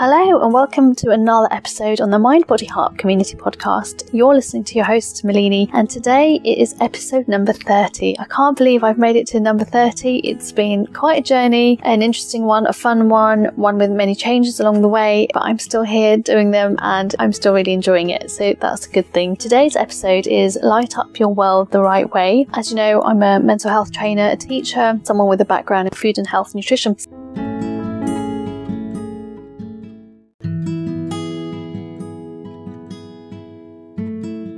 Hello and welcome to another episode on the Mind Body Heart Community Podcast. You're listening to your host Malini, and today it is episode number 30. I can't believe I've made it to number 30. It's been quite a journey, an interesting one, a fun one, one with many changes along the way, but I'm still here doing them and I'm still really enjoying it, so that's a good thing. Today's episode is Light Up Your World the Right Way. As you know, I'm a mental health trainer, a teacher, someone with a background in food and health and nutrition.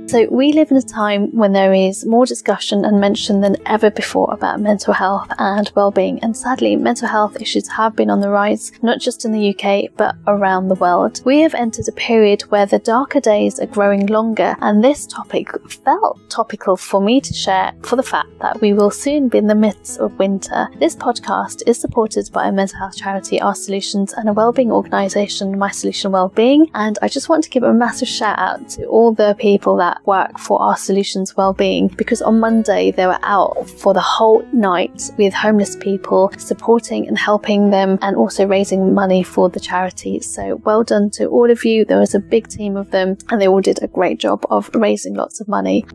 So we live in a time when there is more discussion and mention than ever before about mental health and well-being, and sadly mental health issues have been on the rise, not just in the UK but around the world. We have entered a period where the darker days are growing longer, and this topic felt topical for me to share for the fact that we will soon be in the midst of winter. This podcast is supported by a mental health charity, Our Solutions, and a wellbeing organisation, My Solution Wellbeing, and I just want to give a massive shout out to all the people that work for Our Solutions Wellbeing, because on Monday they were out for the whole night with homeless people, supporting and helping them and also raising money for the charity. So well done to all of you. There was a big team of them and they all did a great job of raising lots of money.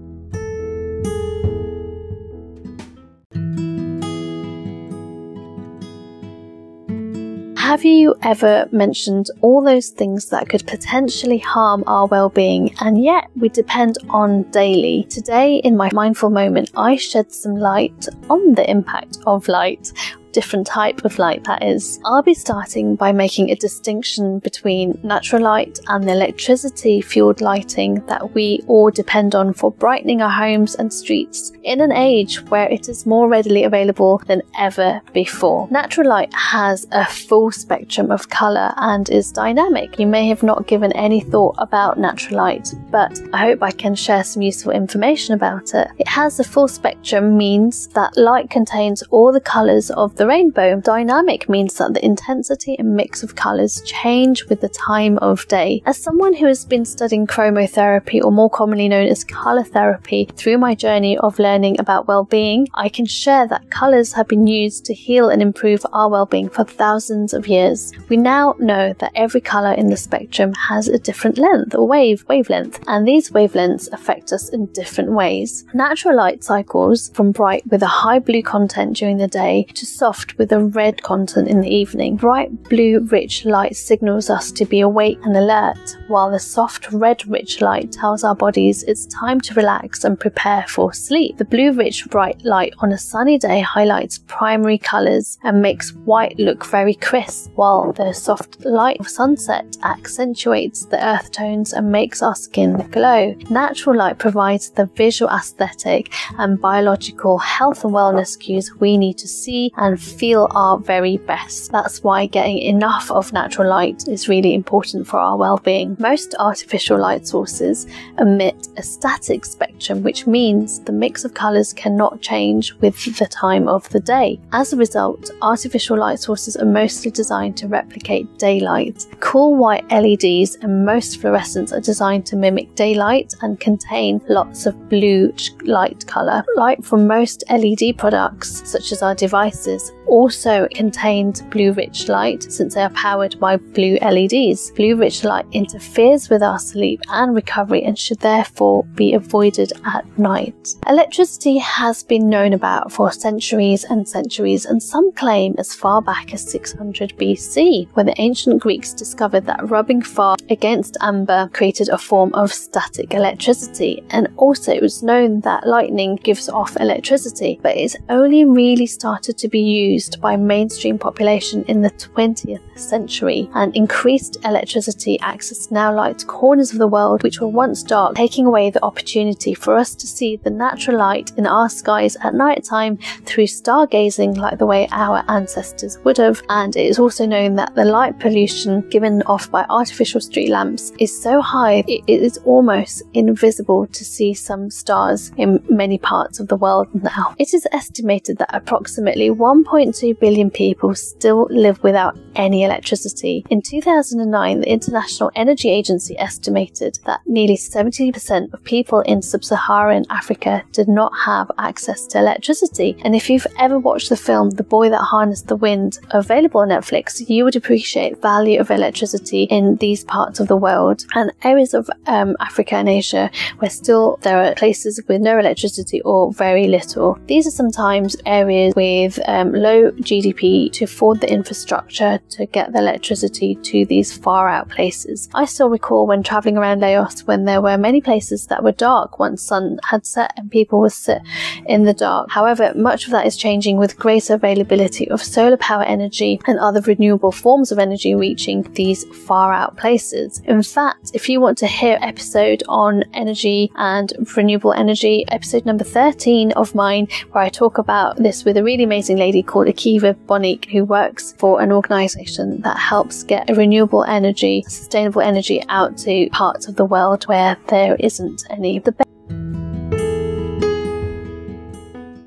Have you ever mentioned all those things that could potentially harm our well-being, and yet we depend on daily? Today in my mindful moment, I shed some light on the impact of light. Different type of light, that is. I'll be starting by making a distinction between natural light and the electricity fueled lighting that we all depend on for brightening our homes and streets in an age where it is more readily available than ever before. Natural light has a full spectrum of colour and is dynamic. You may have not given any thought about natural light, but I hope I can share some useful information about it. It has a full spectrum means that light contains all the colours of the rainbow. Dynamic means that the intensity and mix of colours change with the time of day. As someone who has been studying chromotherapy, or more commonly known as colour therapy, through my journey of learning about well-being, I can share that colours have been used to heal and improve our well-being for thousands of years. We now know that every colour in the spectrum has a different length or wavelength, and these wavelengths affect us in different ways. Natural light cycles from bright with a high blue content during the day to soft with a red content in the evening. Bright blue rich light signals us to be awake and alert, while the soft red rich light tells our bodies it's time to relax and prepare for sleep. The blue rich bright light on a sunny day highlights primary colours and makes white look very crisp, while the soft light of sunset accentuates the earth tones and makes our skin glow. Natural light provides the visual, aesthetic and biological health and wellness cues we need to see and feel our very best. That's why getting enough of natural light is really important for our well-being. Most artificial light sources emit a static spectrum, which means the mix of colours cannot change with the time of the day. As a result, artificial light sources are mostly designed to replicate daylight. Cool white LEDs and most fluorescents are designed to mimic daylight and contain lots of blue light colour. Light from most LED products, such as our devices, also contains blue rich light, since they are powered by blue LEDs. Blue rich light interferes with our sleep and recovery and should therefore be avoided at night. Electricity has been known about for centuries and centuries, and some claim as far back as 600 BC, when the ancient Greeks discovered that rubbing fire against amber created a form of static electricity. And also it was known that lightning gives off electricity, but it's only really started to be used by mainstream population in the 20th century, and increased electricity access now lights corners of the world which were once dark, taking away the opportunity for us to see the natural light in our skies at night time through stargazing, like the way our ancestors would have. And it is also known that the light pollution given off by artificial street lamps is so high it is almost invisible to see some stars in many parts of the world now. It is estimated that approximately 1.2 billion people still live without any electricity. In 2009, the International Energy Agency estimated that nearly 70% of people in sub-Saharan Africa did not have access to electricity. And if you've ever watched the film The Boy That Harnessed the Wind, available on Netflix, you would appreciate the value of electricity in these parts of the world. And areas of Africa and Asia where still there are places with no electricity or very little. These are sometimes areas with low GDP to afford the infrastructure to get the electricity to these far out places. I still recall when travelling around Laos when there were many places that were dark once sun had set and people would sit in the dark. However, much of that is changing with greater availability of solar power energy and other renewable forms of energy reaching these far out places. In fact, if you want to hear episode on energy and renewable energy, episode number 13 of mine, where I talk about this with a really amazing lady called Akiva Bonique, who works for an organisation that helps get renewable energy, sustainable energy out to parts of the world where there isn't any. The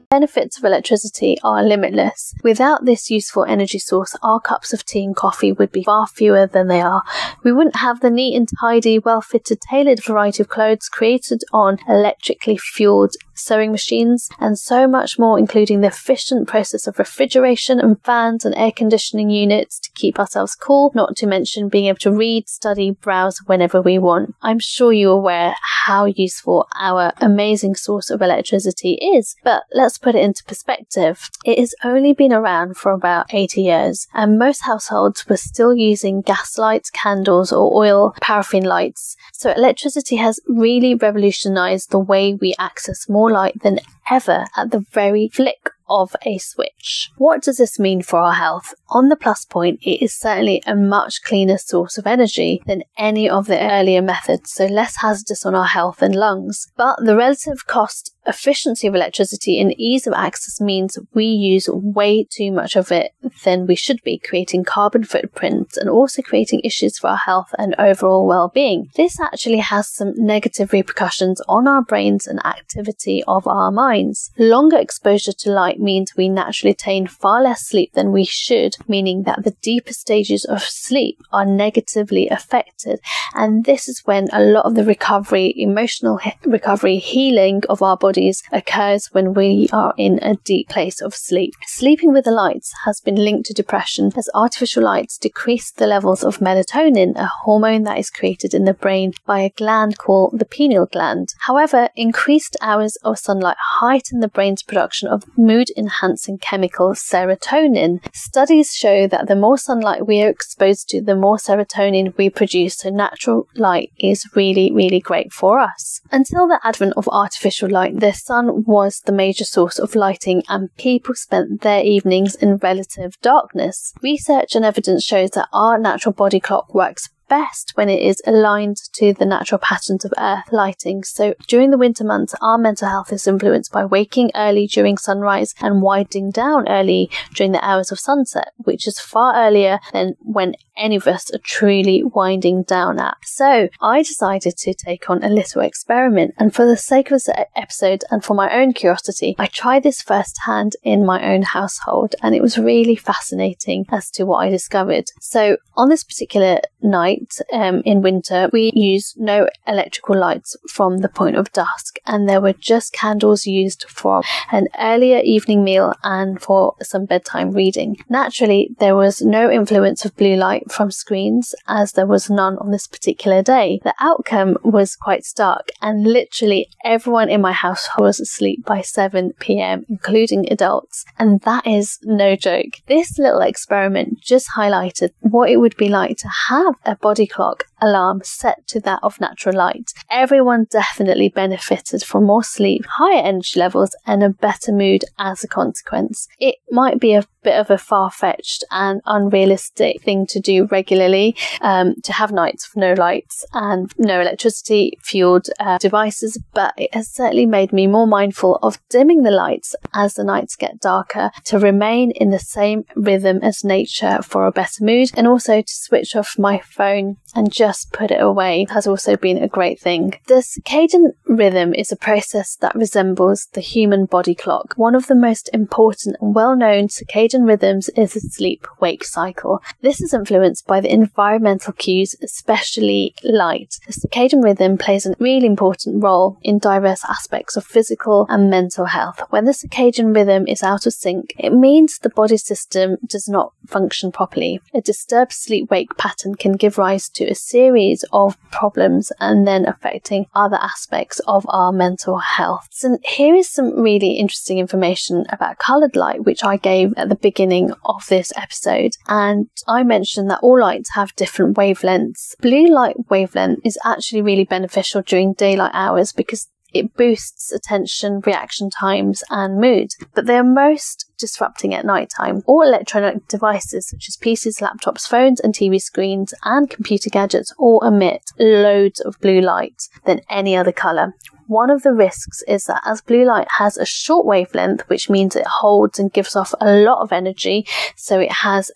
benefits of electricity are limitless. Without this useful energy source, our cups of tea and coffee would be far fewer than they are. We wouldn't have the neat and tidy, well-fitted, tailored variety of clothes created on electrically fueled sewing machines, and so much more, including the efficient process of refrigeration and fans and air conditioning units to keep ourselves cool, not to mention being able to read, study, browse whenever we want. I'm sure you're aware how useful our amazing source of electricity is, but let's put it into perspective. It has only been around for about 80 years, and most households were still using gas lights, candles, or oil paraffin lights. So electricity has really revolutionized the way we access more light than ever at the very flick of a switch. What does this mean for our health? On the plus point, it is certainly a much cleaner source of energy than any of the earlier methods, so less hazardous on our health and lungs. But the relative cost efficiency of electricity and ease of access means we use way too much of it than we should be, creating carbon footprints and also creating issues for our health and overall well-being. This actually has some negative repercussions on our brains and activity of our minds. Longer exposure to light means we naturally attain far less sleep than we should, meaning that the deeper stages of sleep are negatively affected, and this is when a lot of the recovery, emotional recovery, healing of our body occurs when we are in a deep place of sleep. Sleeping with the lights has been linked to depression, as artificial lights decrease the levels of melatonin, a hormone that is created in the brain by a gland called the pineal gland. However, increased hours of sunlight heighten the brain's production of mood-enhancing chemical serotonin. Studies show that the more sunlight we are exposed to, the more serotonin we produce, so natural light is really, really great for us. Until the advent of artificial light, the sun was the major source of lighting, and people spent their evenings in relative darkness. Research and evidence shows that our natural body clock works best when it is aligned to the natural patterns of earth lighting. So during the winter months, our mental health is influenced by waking early during sunrise and winding down early during the hours of sunset, which is far earlier than when any of us are truly winding down at. So I decided to take on a little experiment, and for the sake of this episode and for my own curiosity, I tried this firsthand in my own household, and it was really fascinating as to what I discovered. So on this particular night, in winter, we used no electrical lights from the point of dusk, and there were just candles used for an earlier evening meal and for some bedtime reading. Naturally, there was no influence of blue light from screens, as there was none on this particular day. The outcome was quite stark, and literally everyone in my household was asleep by 7 p.m, including adults, and that is no joke. This little experiment just highlighted what it would be like to have a body clock alarm set to that of natural light. Everyone definitely benefited from more sleep, higher energy levels, and a better mood as a consequence. It might be a bit of a far-fetched and unrealistic thing to do regularly, to have nights with no lights and no electricity fueled devices, but it has certainly made me more mindful of dimming the lights as the nights get darker to remain in the same rhythm as nature for a better mood, and also to switch off my phone and just just put it away has also been a great thing. The circadian rhythm is a process that resembles the human body clock. One of the most important and well-known circadian rhythms is the sleep-wake cycle. This is influenced by the environmental cues, especially light. The circadian rhythm plays a really important role in diverse aspects of physical and mental health. When the circadian rhythm is out of sync, it means the body system does not function properly. A disturbed sleep-wake pattern can give rise to a series of problems and then affecting other aspects of our mental health. So here is some really interesting information about coloured light, which I gave at the beginning of this episode. And I mentioned that all lights have different wavelengths. Blue light wavelength is actually really beneficial during daylight hours because it boosts attention, reaction times and mood, but they are most disrupting at nighttime. All electronic devices such as PCs, laptops, phones and TV screens and computer gadgets all emit loads of blue light than any other colour. One of the risks is that as blue light has a short wavelength, which means it holds and gives off a lot of energy, so it has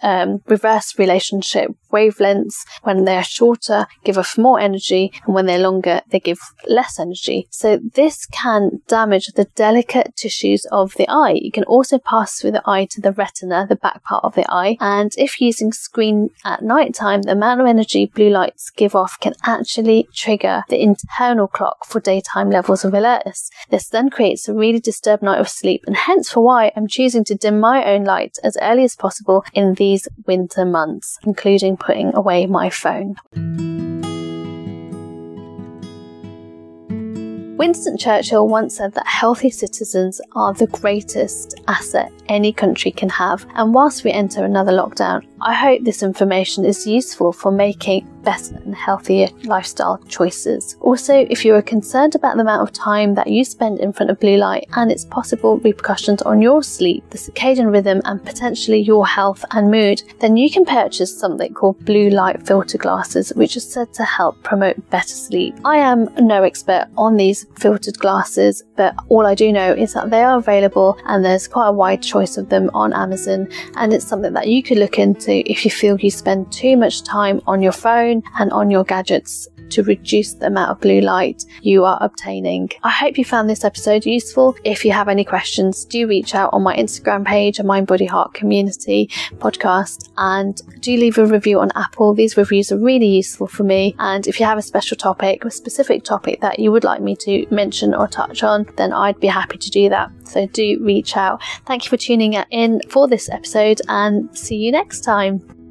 reverse relationship. Wavelengths, when they're shorter, give off more energy, and when they're longer, they give less energy. So this can damage the delicate tissues of the eye. It can also pass through the eye to the retina, the back part of the eye, and if using screen at night time, the amount of energy blue lights give off can actually trigger the internal clock for daytime levels of alertness. This then creates a really disturbed night of sleep, and hence for why I'm choosing to dim my own light as early as possible in these winter months, including putting away my phone. Winston Churchill once said that healthy citizens are the greatest asset any country can have, and whilst we enter another lockdown, I hope this information is useful for making better and healthier lifestyle choices. Also, if you are concerned about the amount of time that you spend in front of blue light and its possible repercussions on your sleep, the circadian rhythm and potentially your health and mood, then you can purchase something called blue light filter glasses, which is said to help promote better sleep. I am no expert on these filtered glasses, but all I do know is that they are available and there's quite a wide choice of them on Amazon, and it's something that you could look into if you feel you spend too much time on your phone and on your gadgets to reduce the amount of blue light you are obtaining. I hope you found this episode useful. If you have any questions, do reach out on my Instagram page, Mind Body Heart Community Podcast, and do leave a review on Apple. These reviews are really useful for me, and if you have a special topic, a specific topic that you would like me to mention or touch on, then I'd be happy to do that. So do reach out. Thank you for tuning in for this episode, and see you next time.